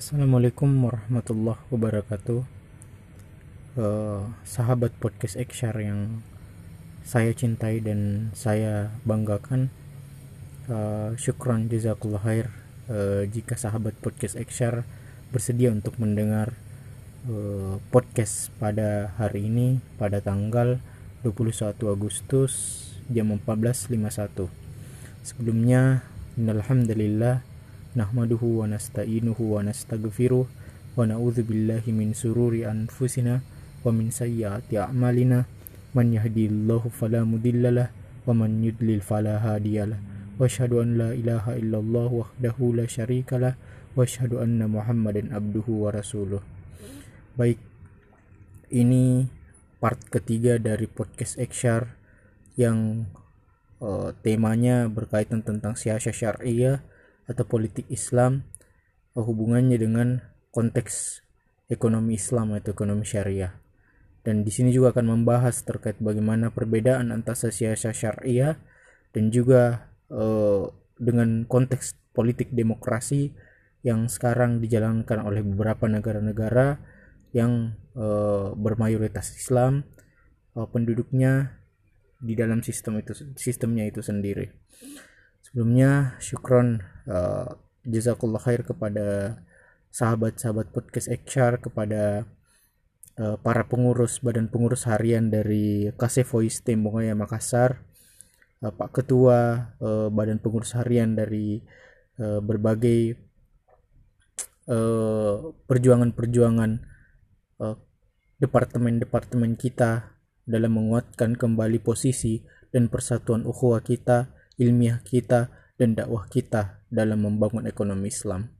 Assalamualaikum warahmatullahi wabarakatuh. Sahabat podcast Eksyar yang saya cintai dan saya banggakan, syukran jazakallah khair jika sahabat podcast Eksyar bersedia untuk mendengar podcast pada hari ini pada tanggal 21 Agustus jam 14.51. Sebelumnya alhamdulillah nahmaduhu wa nasta'inuhu wa nastaghfiruh wa na'udzu billahi min sururi anfusina wa min sayyiati a'malina man yahdihillahu fala mudhillalah wa man yudlil fala hadiyalah wa asyhadu an la ilaha illallah wahdahu la syarikalah wa asyhadu anna muhammadan abduhu wa rasuluh. Baik, ini part ketiga dari podcast Eksyar yang temanya berkaitan tentang siyasah syariah atau politik Islam, hubungannya dengan konteks ekonomi Islam atau ekonomi syariah. Dan di sini juga akan membahas terkait bagaimana perbedaan antara siyasah syariah dan juga dengan konteks politik demokrasi yang sekarang dijalankan oleh beberapa negara-negara yang bermayoritas Islam, penduduknya di dalam sistemnya itu sendiri. Sebelumnya syukron jazakallah khair kepada sahabat-sahabat podcast Eksyar, kepada para pengurus badan pengurus harian dari KC Voice Timbongaya Makassar, Pak Ketua badan pengurus harian dari berbagai perjuangan-perjuangan departemen-departemen kita dalam menguatkan kembali posisi dan persatuan ukhuwah kita, ilmiah kita, dan dakwah kita dalam membangun ekonomi Islam.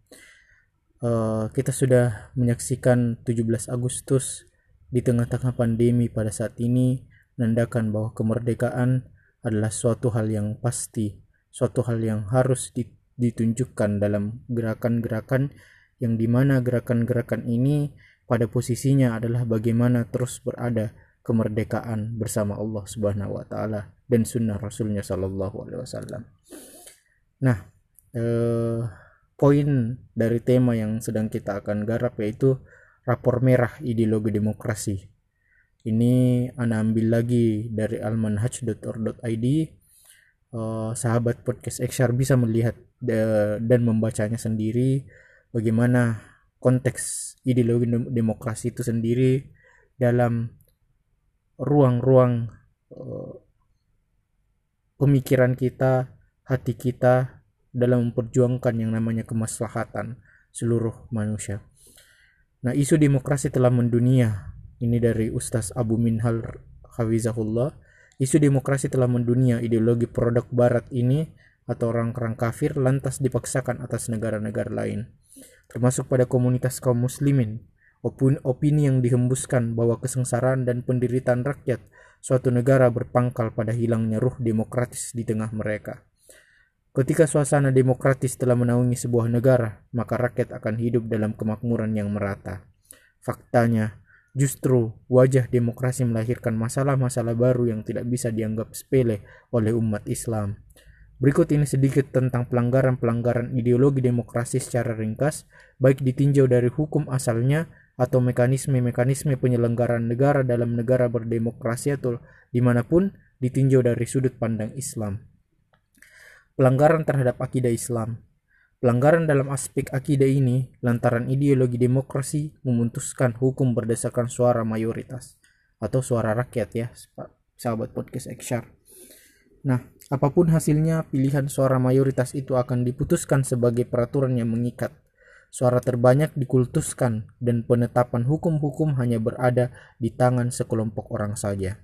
Kita sudah menyaksikan 17 Agustus di tengah-tengah pandemi pada saat ini menandakan bahwa kemerdekaan adalah suatu hal yang pasti, suatu hal yang harus ditunjukkan dalam gerakan-gerakan yang dimana gerakan-gerakan ini pada posisinya adalah bagaimana terus berada kemerdekaan bersama Allah Subhanahu wa taala dan sunnah Rasulnya sallallahu alaihi wasallam. Nah, poin dari tema yang sedang kita akan garap yaitu rapor merah ideologi demokrasi. Ini ana ambil lagi dari almanhaj.or.id. Sahabat podcast Eksyar bisa melihat dan membacanya sendiri bagaimana konteks ideologi demokrasi itu sendiri dalam ruang-ruang pemikiran kita, hati kita dalam memperjuangkan yang namanya kemaslahatan seluruh manusia. Nah, isu demokrasi telah mendunia. Ini dari Ustaz Abu Minhal Khawizahullah. Isu demokrasi telah mendunia, ideologi produk barat ini atau orang-orang kafir lantas dipaksakan atas negara-negara lain, termasuk pada komunitas kaum muslimin. Opini yang dihembuskan bahwa kesengsaraan dan penderitaan rakyat suatu negara berpangkal pada hilangnya ruh demokratis di tengah mereka. Ketika suasana demokratis telah menaungi sebuah negara, maka rakyat akan hidup dalam kemakmuran yang merata. Faktanya, justru wajah demokrasi melahirkan masalah-masalah baru yang tidak bisa dianggap sepele oleh umat Islam. Berikut ini sedikit tentang pelanggaran-pelanggaran ideologi demokrasi secara ringkas, baik ditinjau dari hukum asalnya atau mekanisme-mekanisme penyelenggaraan negara dalam negara berdemokrasi atau dimanapun ditinjau dari sudut pandang Islam. Pelanggaran terhadap akidah Islam. Pelanggaran dalam aspek akidah ini lantaran ideologi demokrasi memutuskan hukum berdasarkan suara mayoritas atau suara rakyat ya, sahabat podcast Eksyar. Nah, apapun hasilnya, pilihan suara mayoritas itu akan diputuskan sebagai peraturan yang mengikat. Suara terbanyak dikultuskan dan penetapan hukum-hukum hanya berada di tangan sekelompok orang saja.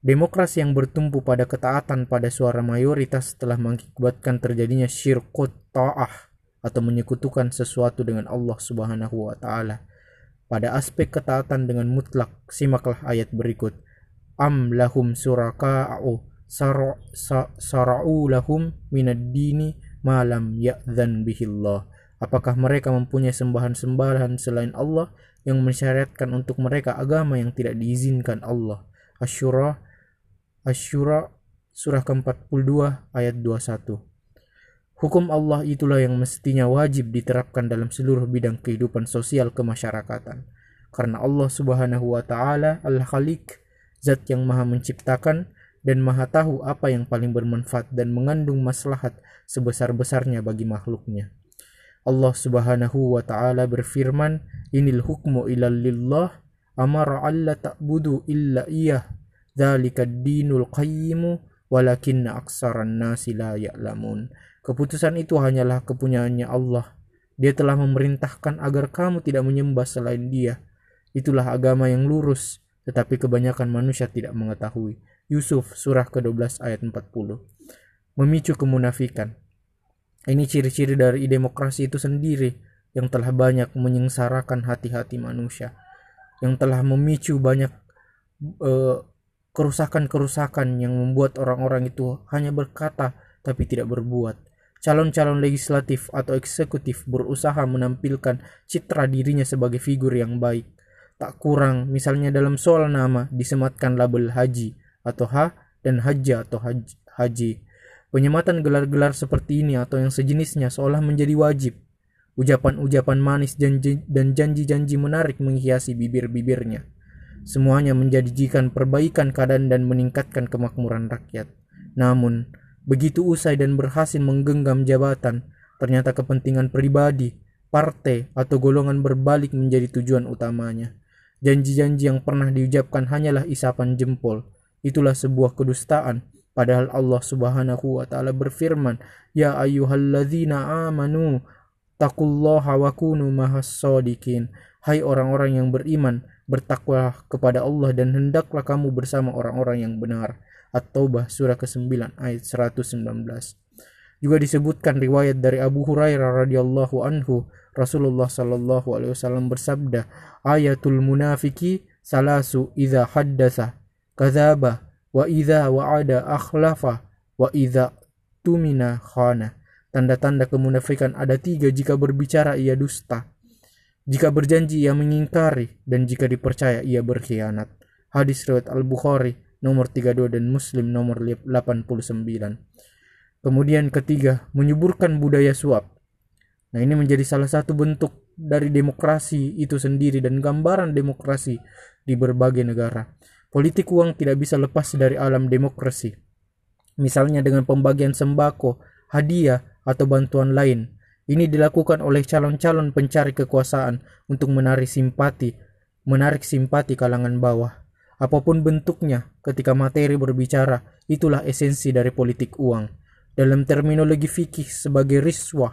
Demokrasi yang bertumpu pada ketaatan pada suara mayoritas telah mengakibatkan terjadinya syirkut ta'ah atau menyekutukan sesuatu dengan Allah Subhanahu wa taala. Pada aspek ketaatan dengan mutlak, simaklah ayat berikut. Am lahum suraka'u sara'u lahum minad dini ma lam ya'dzan bihillah. Apakah mereka mempunyai sembahan-sembahan selain Allah yang mensyariatkan untuk mereka agama yang tidak diizinkan Allah? Asy-Syura surah ke-42 ayat 21. Hukum Allah itulah yang mestinya wajib diterapkan dalam seluruh bidang kehidupan sosial kemasyarakatan. Karena Allah Subhanahu wa Ta'ala Al-Khaliq, Zat yang Maha Menciptakan dan Maha Tahu apa yang paling bermanfaat dan mengandung maslahat sebesar-besarnya bagi makhluknya. Allah Subhanahu wa Ta'ala berfirman, "Inil hukmu ilal lillah, amara alla ta'budu illa iyah, dzalika ad-dinul qayyim, walakinna aksaran nasi la ya'lamun." Keputusan itu hanyalah kepunyaannya Allah. Dia telah memerintahkan agar kamu tidak menyembah selain Dia. Itulah agama yang lurus, tetapi kebanyakan manusia tidak mengetahui. Yusuf, surah ke-12 ayat 40. Memicu kemunafikan. Ini ciri-ciri dari demokrasi itu sendiri yang telah banyak menyengsarakan hati-hati manusia, yang telah memicu banyak kerusakan-kerusakan yang membuat orang-orang itu hanya berkata tapi tidak berbuat. Calon-calon legislatif atau eksekutif berusaha menampilkan citra dirinya sebagai figur yang baik. Tak kurang, misalnya dalam soal nama, disematkan label haji atau ha dan haja atau haji. Penyematan gelar-gelar seperti ini atau yang sejenisnya seolah menjadi wajib. Ucapan-ucapan manis dan janji-janji menarik menghiasi bibir-bibirnya. Semuanya menjadikan perbaikan keadaan dan meningkatkan kemakmuran rakyat. Namun, begitu usai dan berhasil menggenggam jabatan, ternyata kepentingan pribadi, partai, atau golongan berbalik menjadi tujuan utamanya. Janji-janji yang pernah diucapkan hanyalah isapan jempol. Itulah sebuah kedustaan. Padahal Allah Subhanahu wa Ta'ala berfirman, "Ya ayyuhalladzina amanu, taqullaha wa kunu mahas-shodiqin." Hai orang-orang yang beriman, bertakwalah kepada Allah dan hendaklah kamu bersama orang-orang yang benar. At-Taubah, surah ke-9 ayat 119. Juga disebutkan riwayat dari Abu Hurairah radhiyallahu anhu, Rasulullah sallallahu alaihi wasallam bersabda, "Ayatul munafiki salasu idza haddatsa kadzaba wa idza wa'ada akhlafa wa idza tumina khana." Tanda-tanda kemunafikan ada 3: jika berbicara ia dusta, jika berjanji ia mengingkari, dan jika dipercaya ia berkhianat. Hadis riwayat Al-Bukhari nomor 32 dan Muslim nomor 89. Kemudian ketiga, menyuburkan budaya suap. Nah, ini menjadi salah satu bentuk dari demokrasi itu sendiri dan gambaran demokrasi di berbagai negara. Politik uang tidak bisa lepas dari alam demokrasi. Misalnya dengan pembagian sembako, hadiah, atau bantuan lain. Ini dilakukan oleh calon-calon pencari kekuasaan untuk menarik simpati kalangan bawah. Apapun bentuknya, ketika materi berbicara, itulah esensi dari politik uang. Dalam terminologi fikih sebagai riswah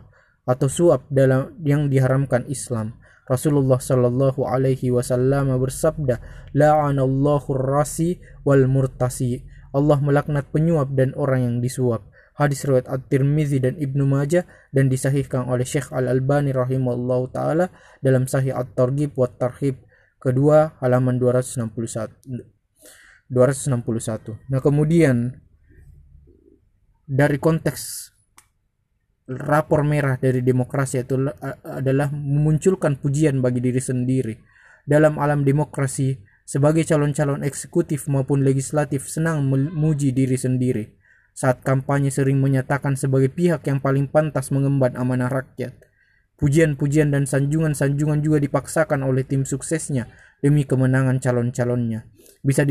atau suap dalam yang diharamkan Islam. Rasulullah sallallahu alaihi wasallam bersabda, "La'anallahu ar-rasi wal murtasi." Allah melaknat penyuap dan orang yang disuap. Hadis riwayat At-Tirmizi dan Ibnu Majah dan disahihkan oleh Sheikh Al-Albani rahimahullahu taala dalam Sahih At-Targib wa At-Tarhib kedua halaman 261. Nah, kemudian dari konteks rapor merah dari demokrasi itu adalah memunculkan pujian bagi diri sendiri. Dalam alam demokrasi, sebagai calon-calon eksekutif maupun legislatif senang memuji diri sendiri. Saat kampanye sering menyatakan sebagai pihak yang paling pantas mengemban amanah rakyat. Pujian-pujian dan sanjungan-sanjungan juga dipaksakan oleh tim suksesnya demi kemenangan calon-calonnya. Bisa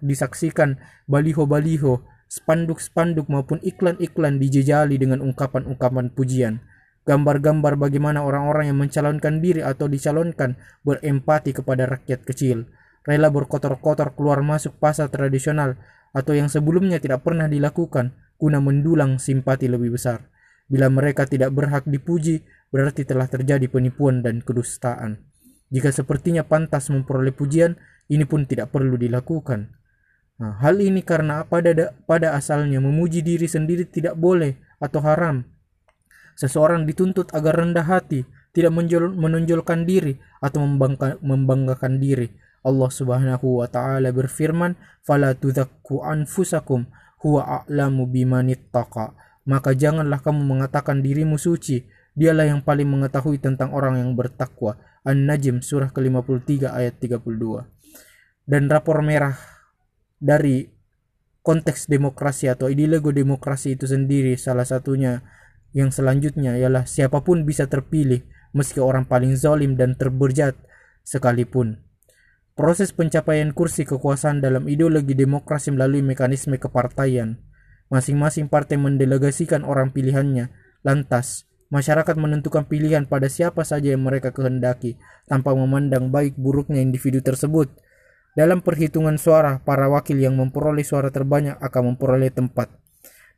disaksikan baliho-baliho, spanduk-spanduk maupun iklan-iklan dijejali dengan ungkapan-ungkapan pujian. Gambar-gambar bagaimana orang-orang yang mencalonkan diri atau dicalonkan berempati kepada rakyat kecil. Rela berkotor-kotor keluar masuk pasar tradisional atau yang sebelumnya tidak pernah dilakukan guna mendulang simpati lebih besar. Bila mereka tidak berhak dipuji, berarti telah terjadi penipuan dan kedustaan. Jika sepertinya pantas memperoleh pujian, ini pun tidak perlu dilakukan. Nah, hal ini karena pada asalnya memuji diri sendiri tidak boleh atau haram. Seseorang dituntut agar rendah hati, tidak menonjolkan diri atau membanggakan diri. Allah Subhanahu wa Ta'ala berfirman, "Fala tudzakku anfusakum, huwa a'lamu bimanittaqa." Maka janganlah kamu mengatakan dirimu suci. Dialah yang paling mengetahui tentang orang yang bertakwa. An-Najm, surah ke-53 ayat 32. Dan rapor merah dari konteks demokrasi atau ideologi demokrasi itu sendiri salah satunya Yang selanjutnya ialah siapapun bisa terpilih, meski orang paling zalim dan terberjat sekalipun. Proses pencapaian kursi kekuasaan dalam ideologi demokrasi melalui mekanisme kepartaian. Masing-masing partai mendelegasikan orang pilihannya, lantas masyarakat menentukan pilihan pada siapa saja yang mereka kehendaki, tanpa memandang baik buruknya individu tersebut. Dalam perhitungan suara, para wakil yang memperoleh suara terbanyak akan memperoleh tempat.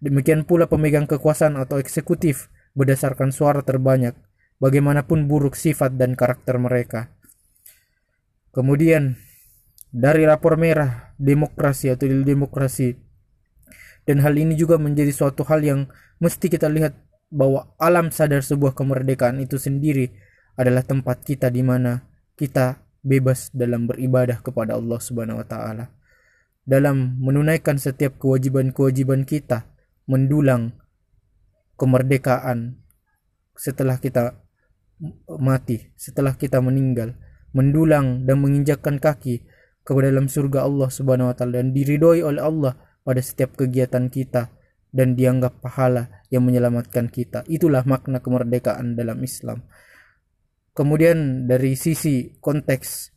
Demikian pula pemegang kekuasaan atau eksekutif berdasarkan suara terbanyak, bagaimanapun buruk sifat dan karakter mereka. Kemudian, dari rapor merah, demokrasi atau demokrasi. Dan hal ini juga menjadi suatu hal yang mesti kita lihat bahwa alam sadar sebuah kemerdekaan itu sendiri adalah tempat kita di mana kita bebas dalam beribadah kepada Allah Subhanahu wa taala. Dalam menunaikan setiap kewajiban-kewajiban kita mendulang kemerdekaan setelah kita mati, setelah kita meninggal. Mendulang dan menginjakkan kaki ke dalam surga Allah Subhanahu wa taala dan diridhoi oleh Allah pada setiap kegiatan kita dan dianggap pahala yang menyelamatkan kita. Itulah makna kemerdekaan dalam Islam. Kemudian dari sisi konteks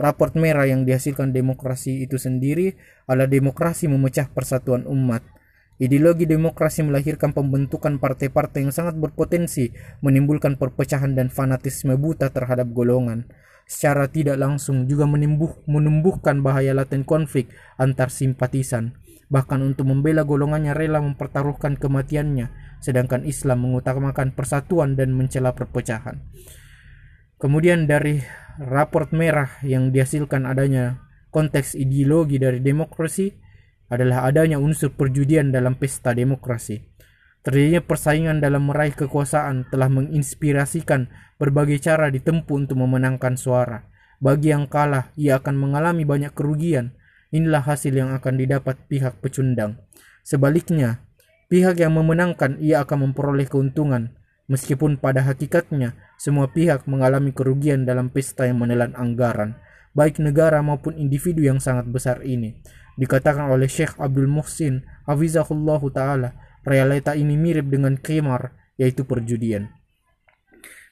raport merah yang dihasilkan demokrasi itu sendiri adalah demokrasi memecah persatuan umat. Ideologi demokrasi melahirkan pembentukan partai-partai yang sangat berpotensi menimbulkan perpecahan dan fanatisme buta terhadap golongan. Secara tidak langsung juga menumbuhkan bahaya laten konflik antar simpatisan. Bahkan untuk membela golongannya rela mempertaruhkan kematiannya, sedangkan Islam mengutamakan persatuan dan mencela perpecahan. Kemudian dari raport merah yang dihasilkan adanya konteks ideologi dari demokrasi adalah adanya unsur perjudian dalam pesta demokrasi. Terjadinya persaingan dalam meraih kekuasaan telah menginspirasikan berbagai cara ditempuh untuk memenangkan suara. Bagi yang kalah, ia akan mengalami banyak kerugian. Inilah hasil yang akan didapat pihak pecundang. Sebaliknya, pihak yang memenangkan ia akan memperoleh keuntungan, meskipun pada hakikatnya semua pihak mengalami kerugian dalam pesta yang menelan anggaran, baik negara maupun individu yang sangat besar ini. Dikatakan oleh Sheikh Abdul Muhsin Khawizahullah Ta'ala, realita ini mirip dengan qimar, yaitu perjudian.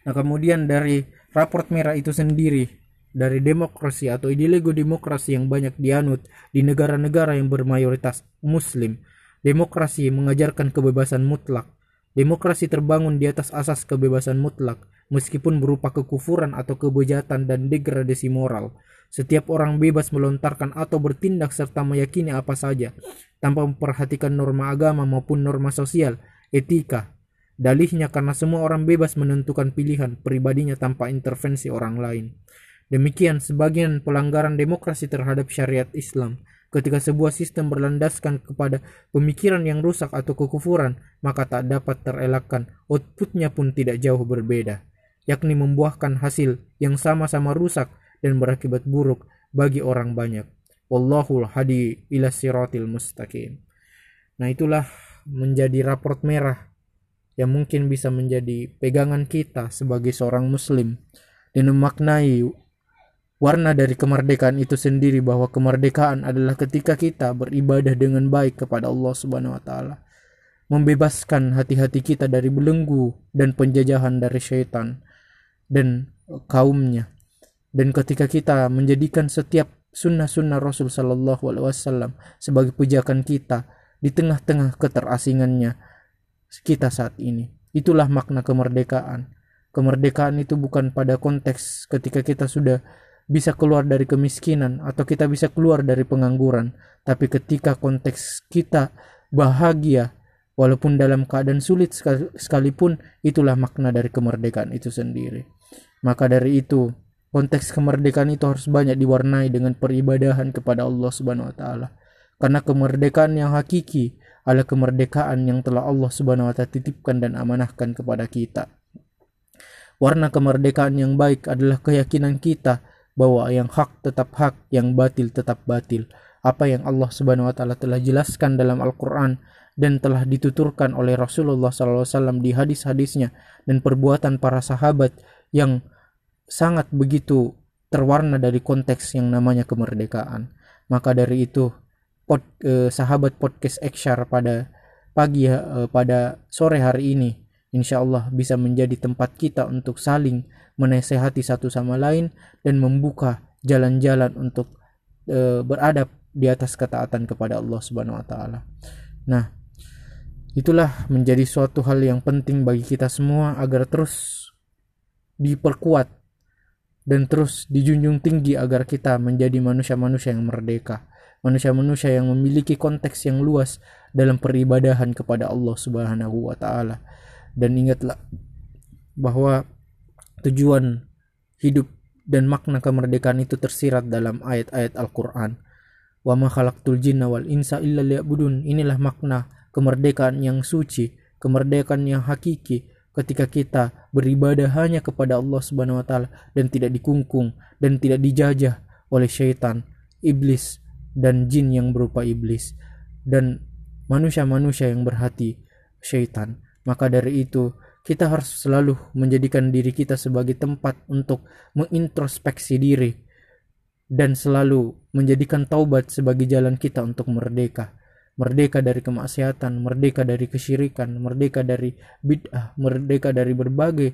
Nah, kemudian dari raport merah itu sendiri, dari demokrasi atau ideologi demokrasi yang banyak dianut di negara-negara yang bermayoritas muslim, demokrasi mengajarkan kebebasan mutlak. Demokrasi terbangun di atas asas kebebasan mutlak, meskipun berupa kekufuran atau kebejatan dan degradasi moral. Setiap orang bebas melontarkan atau bertindak serta meyakini apa saja, tanpa memperhatikan norma agama maupun norma sosial, etika. Dalihnya karena semua orang bebas menentukan pilihan pribadinya tanpa intervensi orang lain. Demikian sebagian pelanggaran demokrasi terhadap syariat Islam. Ketika sebuah sistem berlandaskan kepada pemikiran yang rusak atau kekufuran, maka tak dapat terelakkan, outputnya pun tidak jauh berbeda, yakni membuahkan hasil yang sama-sama rusak dan berakibat buruk bagi orang banyak. Wallahul hadi ila siratil mustaqim. Nah, itulah menjadi raport merah yang mungkin bisa menjadi pegangan kita sebagai seorang muslim dan memaknai warna dari kemerdekaan itu sendiri, bahwa kemerdekaan adalah ketika kita beribadah dengan baik kepada Allah Subhanahu wa taala, membebaskan hati-hati kita dari belenggu dan penjajahan dari syaitan dan kaumnya. Dan ketika kita menjadikan setiap sunnah-sunnah Rasul sallallahu alaihi wasallam sebagai pijakan kita di tengah-tengah keterasingannya kita saat ini. Itulah makna kemerdekaan. Kemerdekaan itu bukan pada konteks ketika kita sudah bisa keluar dari kemiskinan atau kita bisa keluar dari pengangguran, tapi ketika konteks kita bahagia walaupun dalam keadaan sulit sekalipun, itulah makna dari kemerdekaan itu sendiri. Maka dari itu, konteks kemerdekaan itu harus banyak diwarnai dengan peribadahan kepada Allah Subhanahu wa taala, karena kemerdekaan yang hakiki adalah kemerdekaan yang telah Allah Subhanahu wa taala titipkan dan amanahkan kepada kita. Warna kemerdekaan yang baik adalah keyakinan kita bahwa yang hak tetap hak, yang batil tetap batil. Apa yang Allah Subhanahu wa taala telah jelaskan dalam Al-Qur'an dan telah dituturkan oleh Rasulullah sallallahu alaihi wasallam di hadis-hadisnya dan perbuatan para sahabat yang sangat begitu terwarna dari konteks yang namanya kemerdekaan. Maka dari itu, sahabat podcast Eksyar pada pada sore hari ini, insyaallah bisa menjadi tempat kita untuk saling menasehati satu sama lain dan membuka jalan-jalan untuk beradab di atas ketaatan kepada Allah Subhanahu wa taala. Nah, itulah menjadi suatu hal yang penting bagi kita semua agar terus diperkuat dan terus dijunjung tinggi agar kita menjadi manusia-manusia yang merdeka, manusia-manusia yang memiliki konteks yang luas dalam peribadahan kepada Allah Subhanahu wa taala. Dan ingatlah bahwa tujuan hidup dan makna kemerdekaan itu tersirat dalam ayat-ayat Al-Qur'an. Wa ma khalaqtul jinna wal insa illa liya'budun. Inilah makna kemerdekaan yang suci, kemerdekaan yang hakiki, ketika kita beribadah hanya kepada Allah Subhanahu wa taala dan tidak dikungkung dan tidak dijajah oleh syaitan, iblis dan jin yang berupa iblis dan manusia-manusia yang berhati syaitan. Maka dari itu, kita harus selalu menjadikan diri kita sebagai tempat untuk mengintrospeksi diri dan selalu menjadikan taubat sebagai jalan kita untuk merdeka. Merdeka dari kemaksiatan, merdeka dari kesyirikan, merdeka dari bid'ah, merdeka dari berbagai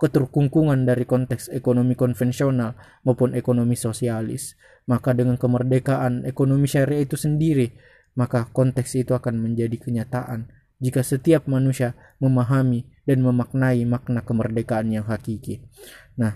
keterkungkungan dari konteks ekonomi konvensional maupun ekonomi sosialis. Maka dengan kemerdekaan ekonomi syariah itu sendiri, maka konteks itu akan menjadi kenyataan jika setiap manusia memahami dan memaknai makna kemerdekaan yang hakiki. Nah,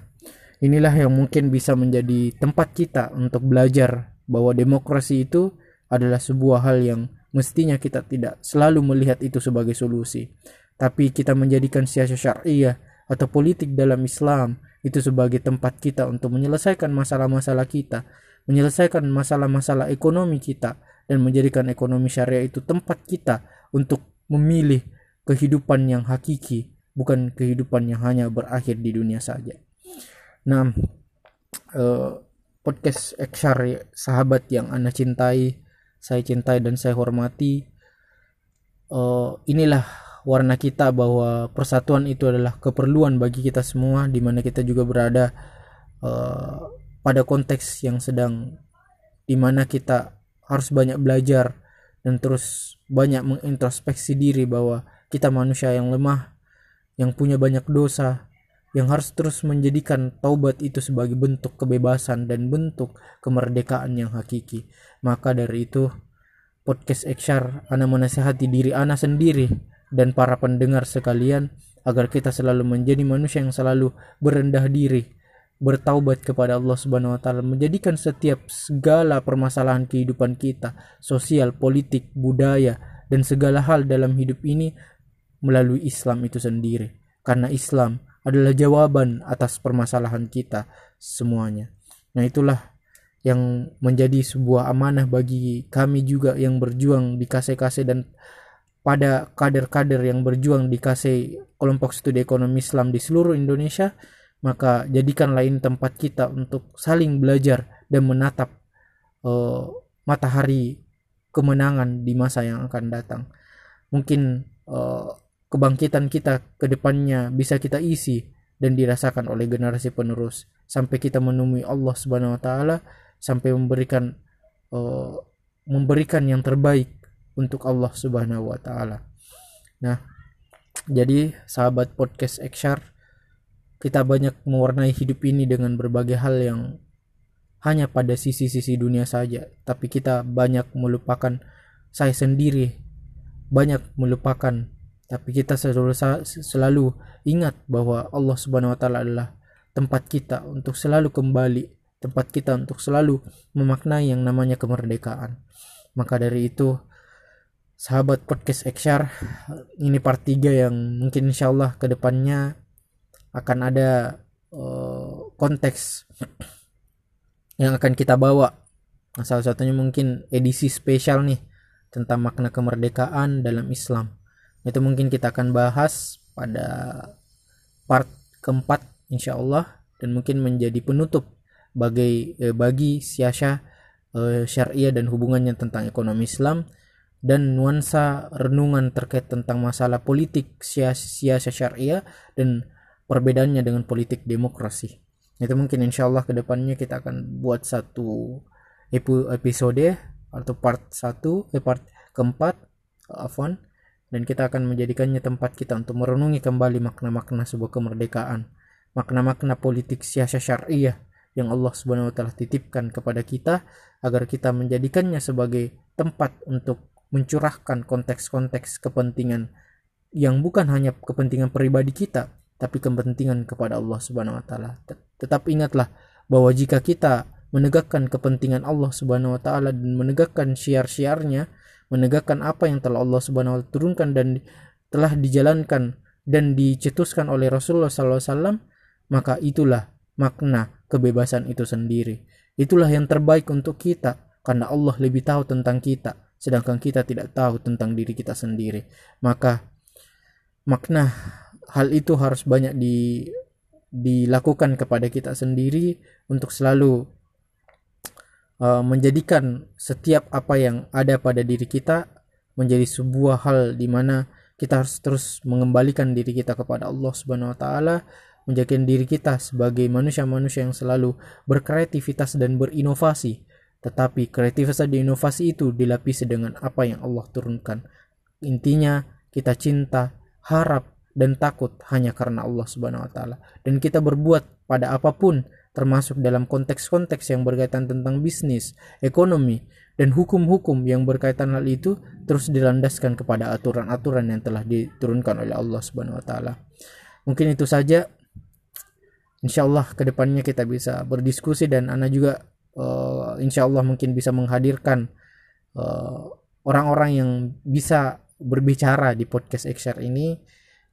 inilah yang mungkin bisa menjadi tempat kita untuk belajar bahwa demokrasi itu adalah sebuah hal yang mestinya kita tidak selalu melihat itu sebagai solusi, tapi kita menjadikan siyasah syariah atau politik dalam Islam itu sebagai tempat kita untuk menyelesaikan masalah-masalah kita, menyelesaikan masalah-masalah ekonomi kita, dan menjadikan ekonomi syariah itu tempat kita untuk memilih kehidupan yang hakiki, bukan kehidupan yang hanya berakhir di dunia saja. Nah, podcast Eksyar, sahabat yang Anda cintai, saya cintai dan saya hormati, inilah warna kita bahwa persatuan itu adalah keperluan bagi kita semua, di mana kita juga berada pada konteks yang sedang, di mana kita harus banyak belajar dan terus banyak mengintrospeksi diri bahwa kita manusia yang lemah, yang punya banyak dosa, yang harus terus menjadikan taubat itu sebagai bentuk kebebasan dan bentuk kemerdekaan yang hakiki. Maka dari itu, podcast Eksyar, Ana menasihati diri Ana sendiri dan para pendengar sekalian agar kita selalu menjadi manusia yang selalu berendah diri, bertaubat kepada Allah Subhanahu wa taala, menjadikan setiap segala permasalahan kehidupan kita, sosial, politik, budaya dan segala hal dalam hidup ini melalui Islam itu sendiri. Karena Islam adalah jawaban atas permasalahan kita semuanya. Nah, itulah yang menjadi sebuah amanah bagi kami juga yang berjuang di KC dan pada kader-kader yang berjuang di KC Kelompok Studi Ekonomi Islam di seluruh Indonesia. Maka jadikanlah ini tempat kita untuk saling belajar dan menatap matahari kemenangan di masa yang akan datang. Mungkin kebangkitan kita ke depannya bisa kita isi dan dirasakan oleh generasi penerus sampai kita menemui Allah Subhanahu wa taala, sampai memberikan yang terbaik untuk Allah Subhanahu wa taala. Nah, jadi sahabat podcast Eksyar, kita banyak mewarnai hidup ini dengan berbagai hal yang hanya pada sisi-sisi dunia saja, tapi kita banyak melupakan saya sendiri, banyak melupakan. Tapi kita selalu ingat bahwa Allah Subhanahu wa taala adalah tempat kita untuk selalu kembali, tempat kita untuk selalu memaknai yang namanya kemerdekaan. Maka dari itu, sahabat podcast Eksyar, ini part 3 yang mungkin insyaallah ke depannya akan ada konteks yang akan kita bawa. Nah, salah satunya mungkin edisi spesial nih tentang makna kemerdekaan dalam Islam. Itu mungkin kita akan bahas pada part keempat insyaallah, dan mungkin menjadi penutup bagi siyasah syariah dan hubungannya tentang ekonomi Islam dan nuansa renungan terkait tentang masalah politik siyasah syariah dan perbedaannya dengan politik demokrasi. Itu mungkin insyaallah kedepannya kita akan buat satu episode atau part keempat, dan kita akan menjadikannya tempat kita untuk merenungi kembali makna-makna sebuah kemerdekaan, makna-makna politik siyasah syariah yang Allah Subhanahu wa taala titipkan kepada kita agar kita menjadikannya sebagai tempat untuk mencurahkan konteks-konteks kepentingan yang bukan hanya kepentingan pribadi kita, tapi kepentingan kepada Allah Subhanahu wa taala. Tetap ingatlah bahwa jika kita menegakkan kepentingan Allah Subhanahu wa taala dan menegakkan syiar-syiarnya, menegakkan apa yang telah Allah Subhanahu wa taala turunkan dan telah dijalankan dan dicetuskan oleh Rasulullah sallallahu alaihi wasallam, maka itulah makna kebebasan itu sendiri. Itulah yang terbaik untuk kita, karena Allah lebih tahu tentang kita, sedangkan kita tidak tahu tentang diri kita sendiri. Maka makna hal itu harus banyak dilakukan kepada kita sendiri untuk selalu menjadikan setiap apa yang ada pada diri kita menjadi sebuah hal di mana kita harus terus mengembalikan diri kita kepada Allah Subhanahu wa taala, menjadikan diri kita sebagai manusia-manusia yang selalu berkreativitas dan berinovasi. Tetapi kreativitas dan inovasi itu dilapisi dengan apa yang Allah turunkan. Intinya kita cinta, harap dan takut hanya karena Allah Subhanahu wa taala, dan kita berbuat pada apapun termasuk dalam konteks-konteks yang berkaitan tentang bisnis, ekonomi, dan hukum-hukum yang berkaitan hal itu terus dilandaskan kepada aturan-aturan yang telah diturunkan oleh Allah Subhanahu wa taala. Mungkin itu saja. Insyaallah kedepannya kita bisa berdiskusi, dan ana juga insyaallah mungkin bisa menghadirkan orang-orang yang bisa berbicara di podcast Eksyar ini.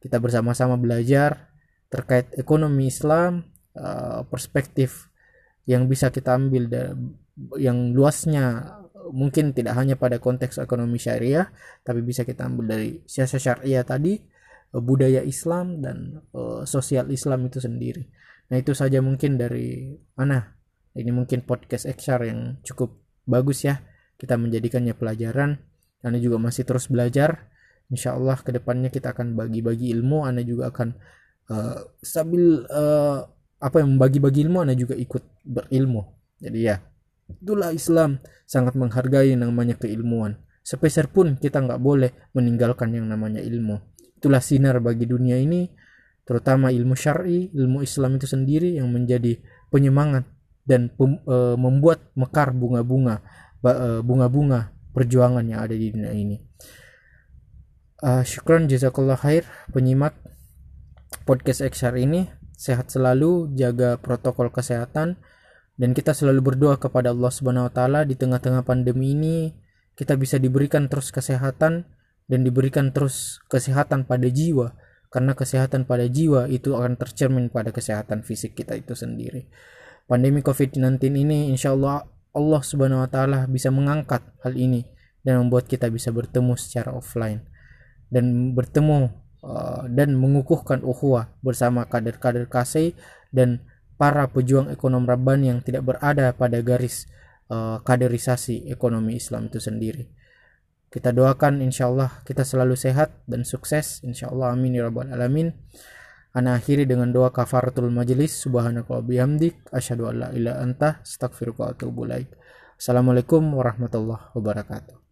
Kita bersama-sama belajar terkait ekonomi Islam, perspektif yang bisa kita ambil yang luasnya, mungkin tidak hanya pada konteks ekonomi syariah, tapi bisa kita ambil dari siyasah syariah tadi, budaya Islam dan sosial Islam itu sendiri. Nah, itu saja mungkin dari ana. Ini mungkin podcast Eksyar yang cukup bagus ya, kita menjadikannya pelajaran. Ana juga masih terus belajar. Insyaallah kedepannya kita akan bagi-bagi ilmu. Ana juga akan membagi-bagi ilmu, ana juga ikut berilmu. Jadi ya, itulah Islam sangat menghargai yang namanya keilmuan. Sepeser pun kita enggak boleh meninggalkan yang namanya ilmu. Itulah sinar bagi dunia ini, terutama ilmu syar'i, ilmu Islam itu sendiri yang menjadi penyemangat dan membuat mekar bunga-bunga perjuangan yang ada di dunia ini. Syukran jazakallah khair penyimak podcast Eksyar ini. Sehat selalu, jaga protokol kesehatan, dan kita selalu berdoa kepada Allah Subhanahu wa taala di tengah-tengah pandemi ini kita bisa diberikan terus kesehatan, dan diberikan terus kesehatan pada jiwa, karena kesehatan pada jiwa itu akan tercermin pada kesehatan fisik kita itu sendiri. Pandemi COVID-19 ini insyaallah Allah Subhanahu wa taala bisa mengangkat hal ini dan membuat kita bisa bertemu secara offline dan bertemu dan mengukuhkan ukhuwah bersama kader-kader KC dan para pejuang ekonom Rabbani yang tidak berada pada garis kaderisasi ekonomi Islam itu sendiri. Kita doakan insyaallah kita selalu sehat dan sukses insyaallah, amin ya rabbal alamin. Ana akhiri dengan doa kafaratul majlis, subhanaka wa bihamdik asyhadu an la ilaha illa anta astaghfiruka wa atubu ilaik. Assalamualaikum warahmatullahi wabarakatuh.